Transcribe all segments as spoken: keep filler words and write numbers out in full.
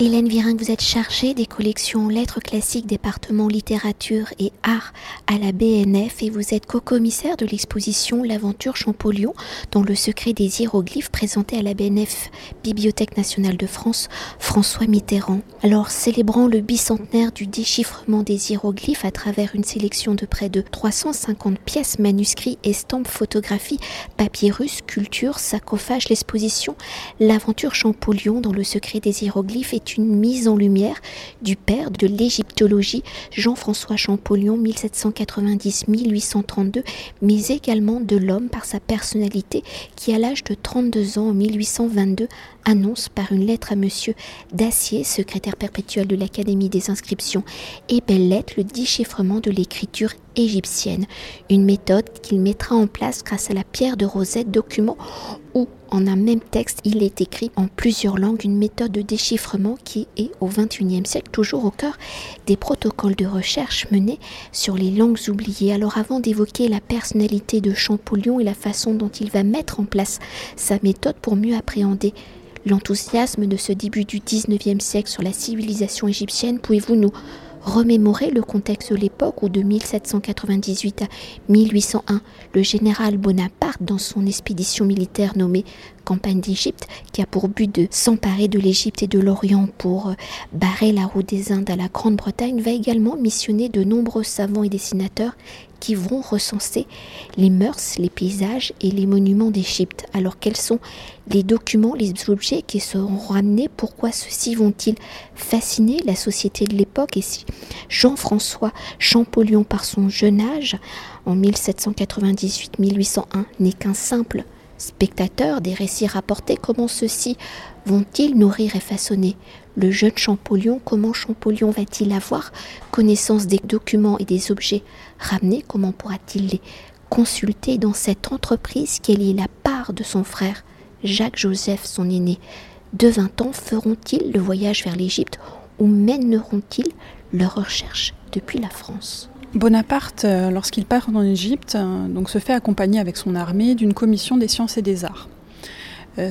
Hélène Viring, vous êtes chargée des collections lettres classiques, département littérature et art à la B N F et vous êtes co-commissaire de l'exposition L'Aventure Champollion dans le secret des hiéroglyphes présentée à la B N F, Bibliothèque Nationale de France, François Mitterrand. Alors, célébrant le bicentenaire du déchiffrement des hiéroglyphes à travers une sélection de près de trois cent cinquante pièces, manuscrits, estampes, photographies, papyrus, sculptures, sarcophages, l'exposition L'Aventure Champollion dans le secret des hiéroglyphes est une mise en lumière du père de l'égyptologie Jean-François Champollion mille sept cent quatre-vingt-dix à mille huit cent trente-deux, mais également de l'homme par sa personnalité qui, à l'âge de trente-deux ans en mille huit cent vingt-deux, annonce par une lettre à Monsieur Dacier, secrétaire perpétuel de l'Académie des inscriptions et belles-lettres, le déchiffrement de l'écriture égyptienne, une méthode qu'il mettra en place grâce à la pierre de Rosette, document où en un même texte il est écrit en plusieurs langues, une méthode de déchiffrement qui est au vingt et unième siècle toujours au cœur des protocoles de recherche menés sur les langues oubliées. Alors, avant d'évoquer la personnalité de Champollion et la façon dont il va mettre en place sa méthode pour mieux appréhender l'enthousiasme de ce début du dix-neuvième siècle sur la civilisation égyptienne, pouvez-vous nous remémorer le contexte de l'époque où, de mille sept cent quatre-vingt-dix-huit à mille huit cent un, le général Bonaparte, dans son expédition militaire nommée Campagne d'Égypte, qui a pour but de s'emparer de l'Égypte et de l'Orient pour barrer la route des Indes à la Grande-Bretagne, va également missionner de nombreux savants et dessinateurs qui vont recenser les mœurs, les paysages et les monuments d'Égypte. Alors, quels sont les documents, les objets qui seront ramenés? Pourquoi ceux-ci vont-ils fasciner la société de l'époque? Et si Jean-François Champollion, par son jeune âge, en mille sept cent quatre-vingt-dix-huit à mille huit cent un, n'est qu'un simple spectateurs des récits rapportés, comment ceux-ci vont-ils nourrir et façonner le jeune Champollion? Comment Champollion va-t-il avoir connaissance des documents et des objets ramenés? Comment pourra-t-il les consulter dans cette entreprise qu'elle est la part de son frère Jacques-Joseph, son aîné de vingt ans? Feront-ils le voyage vers l'Égypte ou mèneront-ils leurs recherches depuis la France? Bonaparte, lorsqu'il part en Égypte, donc, se fait accompagner avec son armée d'une commission des sciences et des arts.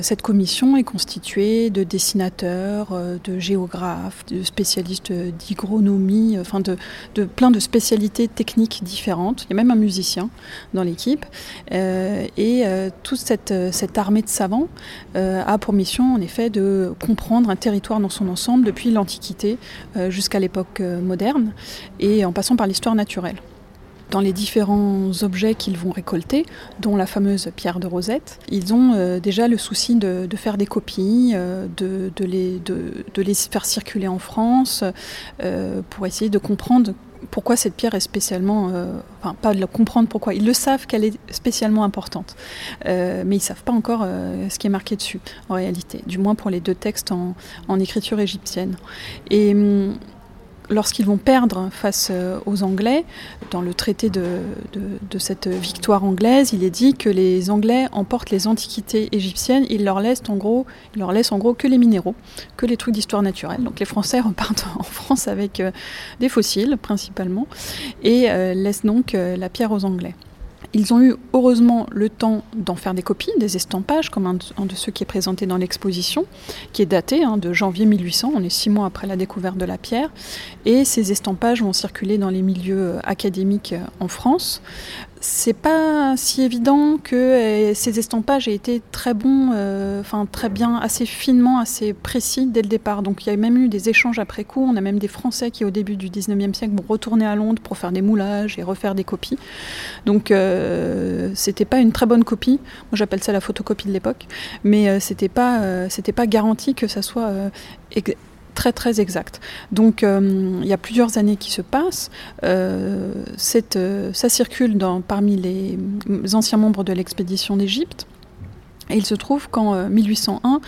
Cette commission est constituée de dessinateurs, de géographes, de spécialistes d'hygronomie, enfin de, de plein de spécialités techniques différentes. Il y a même un musicien dans l'équipe. Et toute cette, cette armée de savants a pour mission, en effet, de comprendre un territoire dans son ensemble, depuis l'Antiquité jusqu'à l'époque moderne, et en passant par l'histoire naturelle. Dans les différents objets qu'ils vont récolter, dont la fameuse pierre de Rosette, ils ont euh, déjà le souci de, de faire des copies, euh, de, de, les, de, de les faire circuler en France, euh, pour essayer de comprendre pourquoi cette pierre est spécialement... Euh, enfin, pas de comprendre pourquoi, ils le savent qu'elle est spécialement importante, euh, mais ils ne savent pas encore euh, ce qui est marqué dessus, en réalité, du moins pour les deux textes en, en écriture égyptienne. Et... Hum, lorsqu'ils vont perdre face aux Anglais, dans le traité de, de, de cette victoire anglaise, il est dit que les Anglais emportent les antiquités égyptiennes, ils leur laissent en gros, ils leur laissent en gros que les minéraux, que les trucs d'histoire naturelle. Donc les Français repartent en France avec des fossiles principalement et laissent donc la pierre aux Anglais. Ils ont eu heureusement le temps d'en faire des copies, des estampages, comme un de ceux qui est présenté dans l'exposition, qui est daté hein, de janvier mille huit cents, on est six mois après la découverte de la pierre, et ces estampages vont circuler dans les milieux académiques en France. C'est pas si évident que ces estampages aient été très bons, euh, enfin très bien, assez finement, assez précis dès le départ. Donc il y a même eu des échanges après coup. On a même des Français qui, au début du dix-neuvième siècle, vont retourner à Londres pour faire des moulages et refaire des copies. Donc euh, c'était pas une très bonne copie. Moi j'appelle ça la photocopie de l'époque, mais euh, c'était pas, euh, c'était pas garanti que ça soit euh, ex- très très exact. Donc euh, il y a plusieurs années qui se passent, euh, cette, euh, ça circule dans, parmi les anciens membres de l'expédition d'Égypte, et il se trouve qu'en euh, mille huit cent un,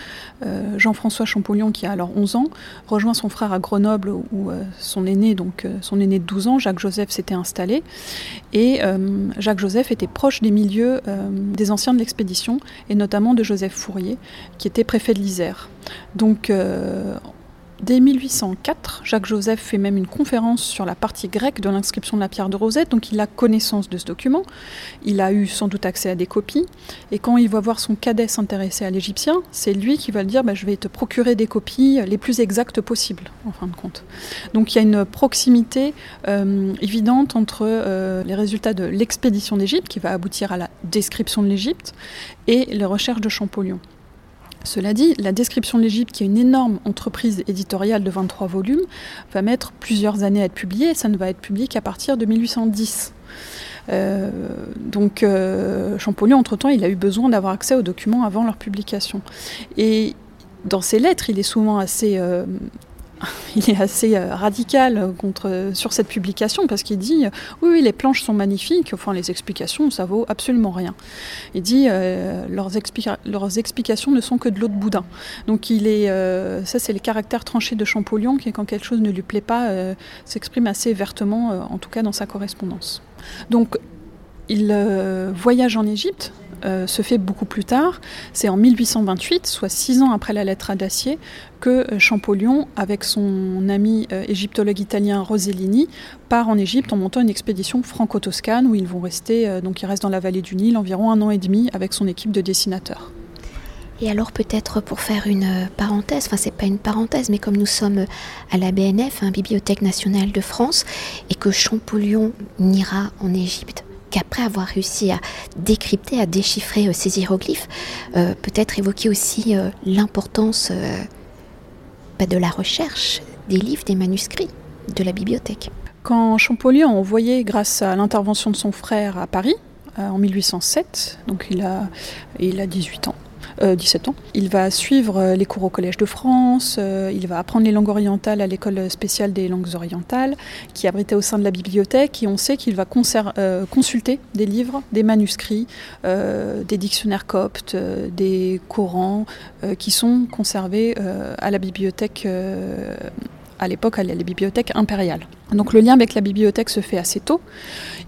euh, Jean-François Champollion, qui a alors onze ans, rejoint son frère à Grenoble, où, où euh, son aîné, donc euh, son aîné de douze ans, Jacques-Joseph, s'était installé, et euh, Jacques-Joseph était proche des milieux euh, des anciens de l'expédition, et notamment de Joseph Fourier, qui était préfet de l'Isère. Donc euh, Dès mille huit cent quatre, Jacques-Joseph fait même une conférence sur la partie grecque de l'inscription de la pierre de Rosette, donc il a connaissance de ce document, il a eu sans doute accès à des copies, et quand il va voir son cadet s'intéresser à l'égyptien, c'est lui qui va lui dire bah, « je vais te procurer des copies les plus exactes possibles », en fin de compte. Donc il y a une proximité euh, évidente entre euh, les résultats de l'expédition d'Égypte, qui va aboutir à la description de l'Égypte, et les recherches de Champollion. Cela dit, la description de l'Égypte, qui est une énorme entreprise éditoriale de vingt-trois volumes, va mettre plusieurs années à être publiée, et ça ne va être publié qu'à partir de mille huit cent dix. Euh, donc euh, Champollion, entre-temps, il a eu besoin d'avoir accès aux documents avant leur publication. Et dans ses lettres, il est souvent assez... Euh, Il est assez radical contre, sur cette publication parce qu'il dit « Oui, oui, les planches sont magnifiques, enfin les explications, ça vaut absolument rien. » Il dit euh, « leurs, explica- leurs explications ne sont que de l'eau de boudin. » Donc il est, euh, ça c'est le caractère tranché de Champollion qui, quand quelque chose ne lui plaît pas, euh, s'exprime assez vertement, euh, en tout cas dans sa correspondance. Donc il euh, voyage en Égypte. Euh, se fait beaucoup plus tard, c'est en mille huit cent vingt-huit, soit six ans après la lettre à Dacier, que Champollion, avec son ami euh, égyptologue italien Rosellini, part en Égypte en montant une expédition franco-toscane où ils vont rester, euh, donc ils restent dans la vallée du Nil environ un an et demi avec son équipe de dessinateurs. Et alors peut-être pour faire une parenthèse, enfin c'est pas une parenthèse, mais comme nous sommes à la B N F, hein, Bibliothèque Nationale de France, et que Champollion n'ira en Égypte qu'après avoir réussi à décrypter, à déchiffrer euh, ces hiéroglyphes, euh, peut-être évoquer aussi euh, l'importance euh, bah, de la recherche des livres, des manuscrits, de la bibliothèque. Quand Champollion envoyait, grâce à l'intervention de son frère à Paris, euh, en mille huit cent sept, donc il a, il a dix-huit ans, Euh, dix-sept ans. Il va suivre euh, les cours au Collège de France, euh, il va apprendre les langues orientales à l'école spéciale des langues orientales qui abritait au sein de la bibliothèque, et on sait qu'il va conser- euh, consulter des livres, des manuscrits, euh, des dictionnaires coptes, euh, des Corans euh, qui sont conservés euh, à la bibliothèque euh, à l'époque, à la bibliothèque impériale. Donc le lien avec la bibliothèque se fait assez tôt.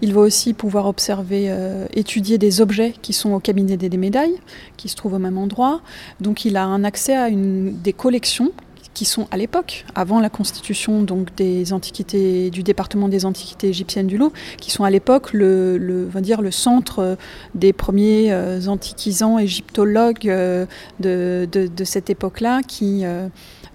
Il va aussi pouvoir observer, euh, étudier des objets qui sont au cabinet des médailles, qui se trouvent au même endroit. Donc il a un accès à une, des collections qui sont à l'époque, avant la constitution donc, des antiquités, du département des antiquités égyptiennes du Louvre, qui sont à l'époque le, le, on va dire, le centre des premiers euh, antiquisants égyptologues euh, de, de, de cette époque-là, qui... Euh,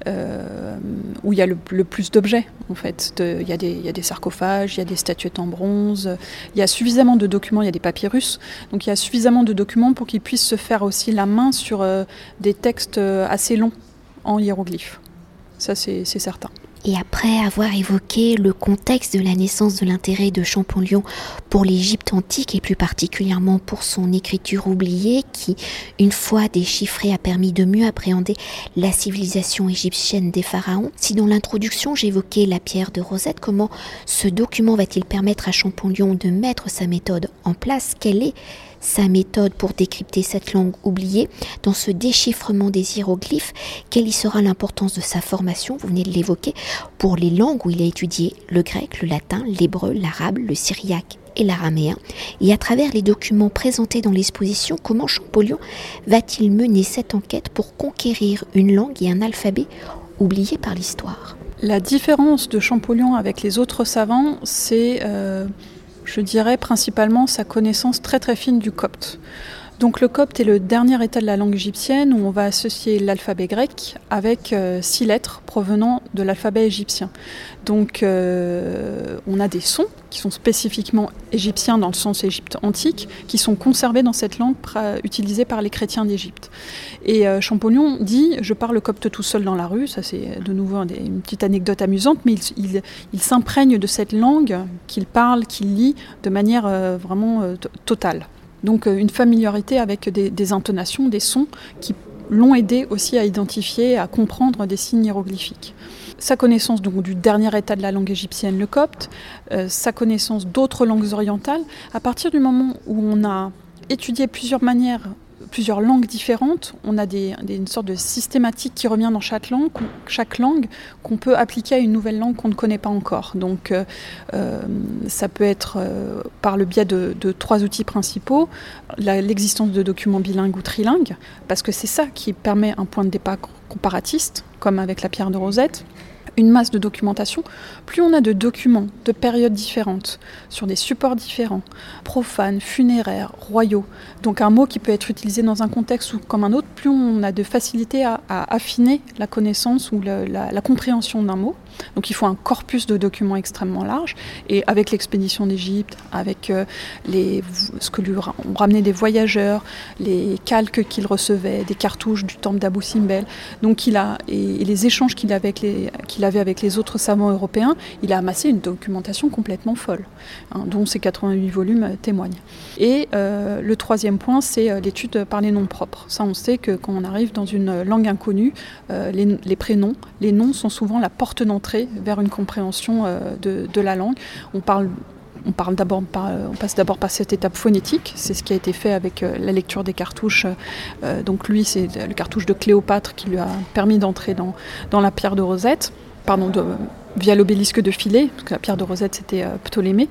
Euh, où il y a le, le plus d'objets en fait. De, il, y a des, il y a des sarcophages, il y a des statuettes en bronze, il y a suffisamment de documents, il y a des papyrus, donc il y a suffisamment de documents pour qu'ils puissent se faire aussi la main sur euh, des textes assez longs en hiéroglyphes. Ça c'est, c'est certain. Et après avoir évoqué le contexte de la naissance de l'intérêt de Champollion pour l'Égypte antique et plus particulièrement pour son écriture oubliée qui, une fois déchiffrée, a permis de mieux appréhender la civilisation égyptienne des pharaons, si dans l'introduction j'évoquais la pierre de Rosette, comment ce document va-t-il permettre à Champollion de mettre sa méthode en place ? Quelle est sa méthode pour décrypter cette langue oubliée dans ce déchiffrement des hiéroglyphes? Quelle y sera l'importance de sa formation, vous venez de l'évoquer, pour les langues où il a étudié le grec, le latin, l'hébreu, l'arabe, le syriaque et l'araméen? Et à travers les documents présentés dans l'exposition, comment Champollion va-t-il mener cette enquête pour conquérir une langue et un alphabet oubliés par l'histoire? La différence de Champollion avec les autres savants, c'est... Euh Je dirais principalement sa connaissance très très fine du copte. Donc le copte est le dernier état de la langue égyptienne où on va associer l'alphabet grec avec euh, six lettres provenant de l'alphabet égyptien. Donc euh, on a des sons qui sont spécifiquement égyptiens dans le sens Égypte antique, qui sont conservés dans cette langue pra- utilisée par les chrétiens d'Égypte. Et euh, Champollion dit « je parle copte tout seul dans la rue », ça c'est de nouveau une petite anecdote amusante, mais il, il, il s'imprègne de cette langue qu'il parle, qu'il lit de manière euh, vraiment euh, totale. Donc une familiarité avec des, des intonations, des sons qui l'ont aidé aussi à identifier, à comprendre des signes hiéroglyphiques. Sa connaissance donc, du dernier état de la langue égyptienne, le copte, euh, sa connaissance d'autres langues orientales, à partir du moment où on a étudié plusieurs manières, plusieurs langues différentes, on a des, des, une sorte de systématique qui revient dans chaque langue, chaque langue qu'on peut appliquer à une nouvelle langue qu'on ne connaît pas encore. Donc euh, ça peut être euh, par le biais de, de trois outils principaux, la, l'existence de documents bilingues ou trilingues, parce que c'est ça qui permet un point de départ comparatiste, comme avec la pierre de Rosette, une masse de documentation, plus on a de documents de périodes différentes, sur des supports différents, profanes, funéraires, royaux, donc un mot qui peut être utilisé dans un contexte ou comme un autre, plus on a de facilité à, à affiner la connaissance ou la, la, la compréhension d'un mot. Donc il faut un corpus de documents extrêmement large, et avec l'expédition d'Égypte, avec les, ce que lui ont ramené des voyageurs, les calques qu'il recevait, des cartouches du temple d'Abou Simbel, donc il a, et, et les échanges qu'il avait avec les... qu'il avait avec les autres savants européens, il a amassé une documentation complètement folle, hein, dont ces quatre-vingt-huit volumes témoignent. Et euh, le troisième point, c'est l'étude par les noms propres. Ça, on sait que quand on arrive dans une langue inconnue, euh, les, les prénoms, les noms sont souvent la porte d'entrée vers une compréhension euh, de, de la langue. On parle... On, parle d'abord par, on passe d'abord par cette étape phonétique, c'est ce qui a été fait avec la lecture des cartouches. Euh, donc lui, c'est le cartouche de Cléopâtre qui lui a permis d'entrer dans, dans la pierre de Rosette, pardon, de, via l'obélisque de Philae, parce que la pierre de Rosette, c'était euh, Ptolémée.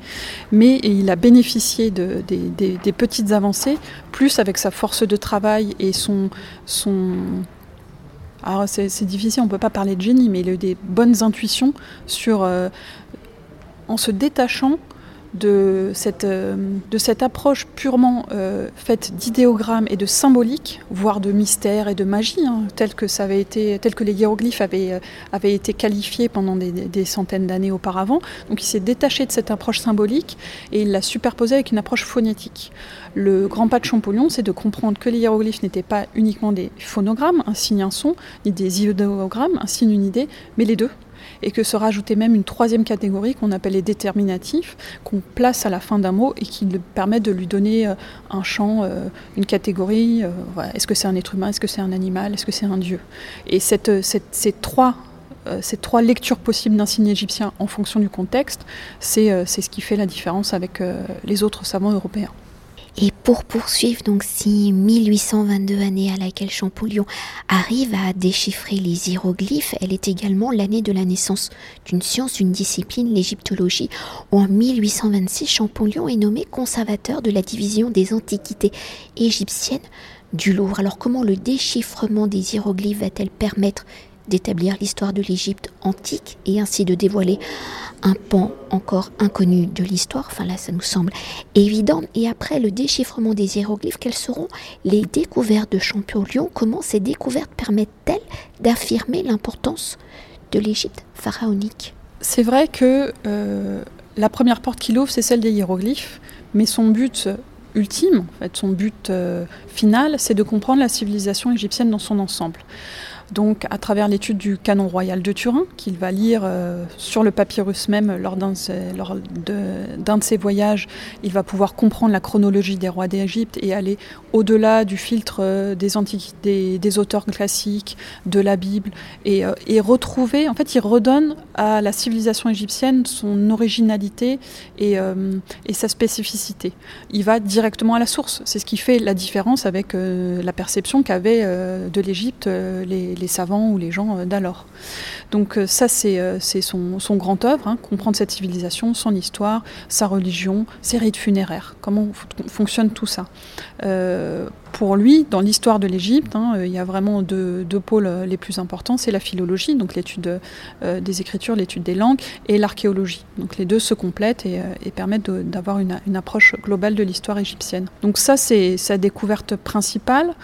Mais il a bénéficié de, des, des, des petites avancées, plus avec sa force de travail et son... son alors c'est, c'est difficile, on ne peut pas parler de génie, mais il a eu des bonnes intuitions sur, euh, en se détachant De cette, de cette approche purement euh, faite d'idéogrammes et de symbolique, voire de mystère et de magie, hein, tel que ça avait été, tel que les hiéroglyphes avaient, avaient été qualifiés pendant des, des centaines d'années auparavant. Donc il s'est détaché de cette approche symbolique et il l'a superposée avec une approche phonétique. Le grand pas de Champollion, c'est de comprendre que les hiéroglyphes n'étaient pas uniquement des phonogrammes, un signe, un son, ni des idéogrammes, un signe, une idée, mais les deux. Et que se rajoutait même une troisième catégorie qu'on appelle les déterminatifs, qu'on place à la fin d'un mot et qui lui permet de lui donner un champ, une catégorie. Est-ce que c'est un être humain ? Est-ce que c'est un animal ? Est-ce que c'est un dieu ? Et cette, cette, ces, trois, ces trois lectures possibles d'un signe égyptien en fonction du contexte, c'est, c'est ce qui fait la différence avec les autres savants européens. Et pour poursuivre, donc, si mille huit cent vingt-deux, année à laquelle Champollion arrive à déchiffrer les hiéroglyphes, elle est également l'année de la naissance d'une science, une discipline, l'égyptologie, où en mille huit cent vingt-six, Champollion est nommé conservateur de la division des antiquités égyptiennes du Louvre. Alors comment le déchiffrement des hiéroglyphes va-t-elle permettre d'établir l'histoire de l'Égypte antique et ainsi de dévoiler un pan encore inconnu de l'histoire? Enfin là, ça nous semble évident. Et après le déchiffrement des hiéroglyphes, quelles seront les découvertes de Champollion? Comment ces découvertes permettent-elles d'affirmer l'importance de l'Égypte pharaonique? C'est vrai que euh, la première porte qu'il ouvre, c'est celle des hiéroglyphes, mais son but ultime, en fait, son but euh, final, c'est de comprendre la civilisation égyptienne dans son ensemble. Donc, à travers l'étude du canon royal de Turin, qu'il va lire euh, sur le papyrus même lors d'un de ses, lors de, d'un de ses voyages, il va pouvoir comprendre la chronologie des rois d'Égypte et aller au-delà du filtre euh, des, antiqu- des, des auteurs classiques, de la Bible, et, euh, et retrouver, en fait, il redonne à la civilisation égyptienne son originalité et, euh, et sa spécificité. Il va directement à la source. C'est ce qui fait la différence avec euh, la perception qu'avaient euh, de l'Égypte euh, les les savants ou les gens d'alors. Donc ça, c'est, c'est son, son grand œuvre, hein, comprendre cette civilisation, son histoire, sa religion, ses rites funéraires, comment fonctionne tout ça. Euh, pour lui, dans l'histoire de l'Égypte, hein, il y a vraiment deux, deux pôles les plus importants, c'est la philologie, donc l'étude euh, des écritures, l'étude des langues, et l'archéologie. Donc les deux se complètent et, et permettent de, d'avoir une, une approche globale de l'histoire égyptienne. Donc ça, c'est sa découverte principale.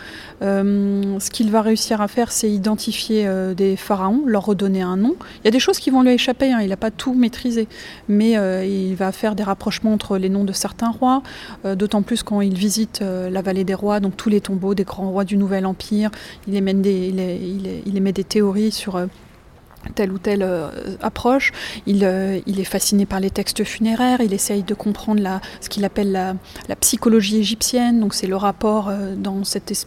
Euh, ce qu'il va réussir à faire, c'est identifier euh, des pharaons, leur redonner un nom. Il y a des choses qui vont lui échapper, hein, il n'a pas tout maîtrisé, mais euh, il va faire des rapprochements entre les noms de certains rois, euh, d'autant plus quand il visite euh, la vallée des rois, donc tous les tombeaux des grands rois du Nouvel Empire. Il émet des, il est, il est, il émet des théories sur... Euh, telle ou telle euh, approche. Il, euh, il est fasciné par les textes funéraires, il essaye de comprendre la, ce qu'il appelle la, la psychologie égyptienne, donc c'est le rapport euh, dans cette es-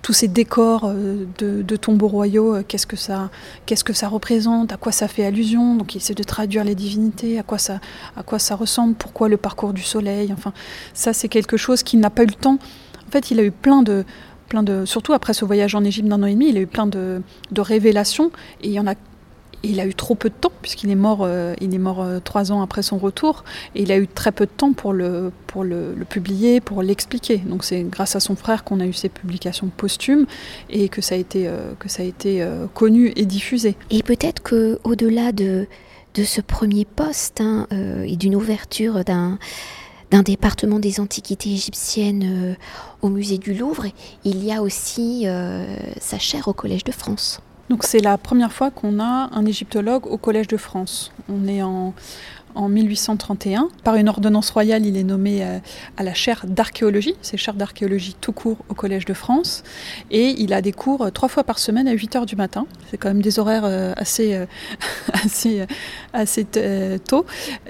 tous ces décors euh, de, de tombeaux royaux, euh, qu'est-ce que ça, qu'est-ce que ça représente, à quoi ça fait allusion, donc il essaie de traduire les divinités, à quoi ça, à quoi ça ressemble, pourquoi le parcours du soleil, enfin ça c'est quelque chose qu'il n'a pas eu le temps. En fait il a eu plein de plein de surtout après ce voyage en Égypte d'un an et demi, il a eu plein de, de révélations et il y en a Il a eu trop peu de temps, puisqu'il est mort, euh, il est mort euh, trois ans après son retour, et il a eu très peu de temps pour le, pour le, le publier, pour l'expliquer. Donc c'est grâce à son frère qu'on a eu ces publications posthumes, et que ça a été, euh, que ça a été euh, connu et diffusé. Et peut-être qu'au-delà de, de ce premier poste, hein, euh, et d'une ouverture d'un... d'un département des antiquités égyptiennes euh, au musée du Louvre, il y a aussi euh, sa chaire au Collège de France. Donc c'est la première fois qu'on a un égyptologue au Collège de France. On est en, en mille huit cent trente et un. Par une ordonnance royale, il est nommé à, à la chaire d'archéologie. C'est chaire d'archéologie tout court au Collège de France. Et il a des cours trois fois par semaine à huit heures du matin. C'est quand même des horaires assez, euh, assez, assez tôt.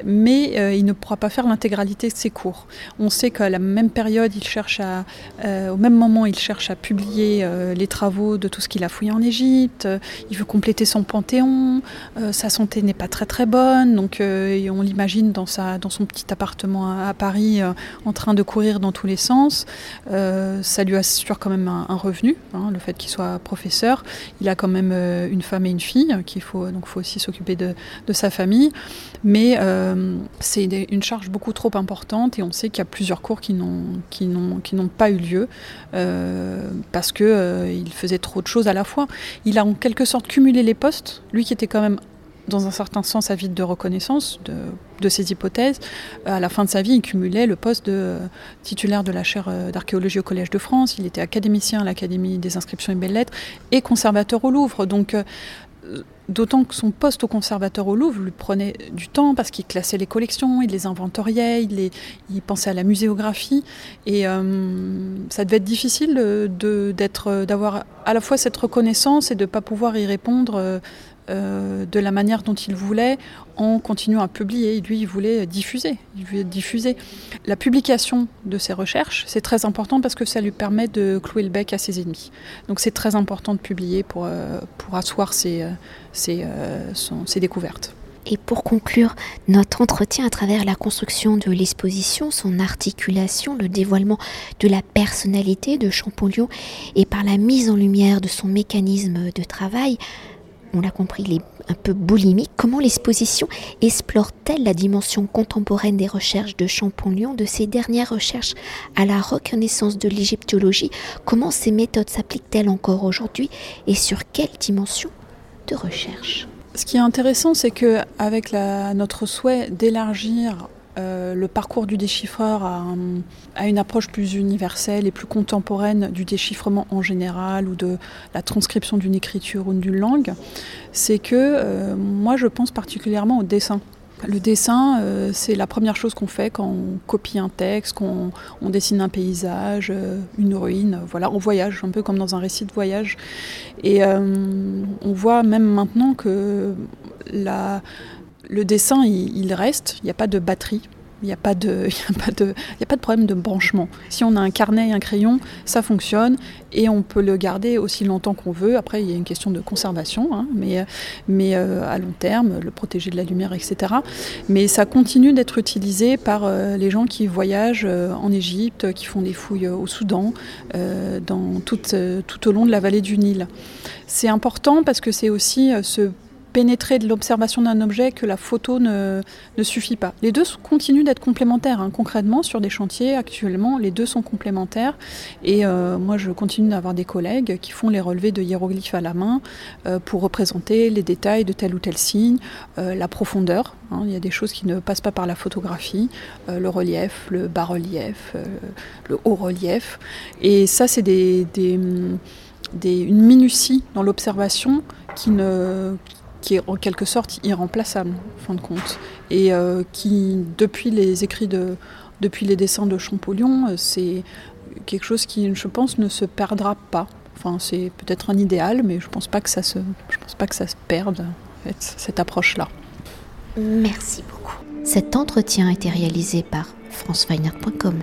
Mais euh, il ne pourra pas faire l'intégralité de ses cours. On sait qu'à la même période, il cherche à, euh, au même moment, il cherche à publier euh, les travaux de tout ce qu'il a fouillé en Égypte. Il veut compléter son panthéon, euh, sa santé n'est pas très très bonne, donc euh, on l'imagine dans, sa, dans son petit appartement à, à Paris euh, en train de courir dans tous les sens. Euh, ça lui assure quand même un, un revenu, hein, le fait qu'il soit professeur. Il a quand même euh, une femme et une fille, qu'il faut, donc faut aussi s'occuper de, de sa famille, mais euh, c'est une charge beaucoup trop importante et on sait qu'il y a plusieurs cours qui n'ont, qui n'ont, qui n'ont pas eu lieu euh, parce qu'il euh, faisait trop de choses à la fois. Il a en quelque sorte cumuler les postes, lui qui était quand même dans un certain sens avide de reconnaissance de, de ses hypothèses. À la fin de sa vie, il cumulait le poste de euh, titulaire de la chaire euh, d'archéologie au Collège de France, il était académicien à l'Académie des inscriptions et belles-lettres et conservateur au Louvre. Donc euh, D'autant que son poste au conservateur au Louvre lui prenait du temps parce qu'il classait les collections, il les inventoriait, il, les, il pensait à la muséographie. Et euh, ça devait être difficile de, d'être, d'avoir à la fois cette reconnaissance et de ne pas pouvoir y répondre euh, de la manière dont il voulait en continuant à publier. Et lui, il voulait diffuser, il voulait diffuser. La publication de ses recherches, c'est très important parce que ça lui permet de clouer le bec à ses ennemis. Donc c'est très important de publier pour, euh, pour asseoir ses... Euh, Ses, euh, son, ses découvertes. Et pour conclure notre entretien à travers la construction de l'exposition, son articulation, le dévoilement de la personnalité de Champollion et par la mise en lumière de son mécanisme de travail, on l'a compris, il est un peu boulimique. Comment l'exposition explore-t-elle la dimension contemporaine des recherches de Champollion, de ses dernières recherches à la reconnaissance de l'égyptologie? Comment ces méthodes s'appliquent-elles encore aujourd'hui et sur quelle dimension de recherche? Ce qui est intéressant, c'est qu'avec la, notre souhait d'élargir euh, le parcours du déchiffreur à, un, à une approche plus universelle et plus contemporaine du déchiffrement en général ou de la transcription d'une écriture ou d'une langue, c'est que euh, moi je pense particulièrement au dessin. Le dessin, euh, c'est la première chose qu'on fait quand on copie un texte, quand on, on dessine un paysage, euh, une ruine. Voilà, on voyage, un peu comme dans un récit de voyage. Et euh, on voit même maintenant que la, le dessin, il, il reste, il n'y a pas de batterie. Il n'y a, a, a pas de problème de branchement. Si on a un carnet et un crayon, ça fonctionne et on peut le garder aussi longtemps qu'on veut. Après, il y a une question de conservation, hein, mais, mais euh, à long terme, le protéger de la lumière, et cetera. Mais ça continue d'être utilisé par euh, les gens qui voyagent euh, en Égypte, qui font des fouilles euh, au Soudan, euh, dans, tout, euh, tout au long de la vallée du Nil. C'est important parce que c'est aussi euh, ce... pénétrer de l'observation d'un objet que la photo ne, ne suffit pas. Les deux continuent d'être complémentaires. Hein. Concrètement, sur des chantiers, actuellement, les deux sont complémentaires. Et euh, moi, je continue d'avoir des collègues qui font les relevés de hiéroglyphes à la main euh, pour représenter les détails de tel ou tel signe, euh, la profondeur. Hein. Il y a des choses qui ne passent pas par la photographie, euh, le relief, le bas-relief, euh, le haut-relief. Et ça, c'est des, des, des, une minutie dans l'observation qui ne... qui est en quelque sorte irremplaçable, en fin de compte, et euh, qui, depuis les écrits de, depuis les dessins de Champollion, euh, c'est quelque chose qui, je pense, ne se perdra pas. Enfin, c'est peut-être un idéal, mais je pense pas que ça se, je pense pas que ça se perde, en fait, cette approche-là. Merci beaucoup. Cet entretien a été réalisé par france weinert point com.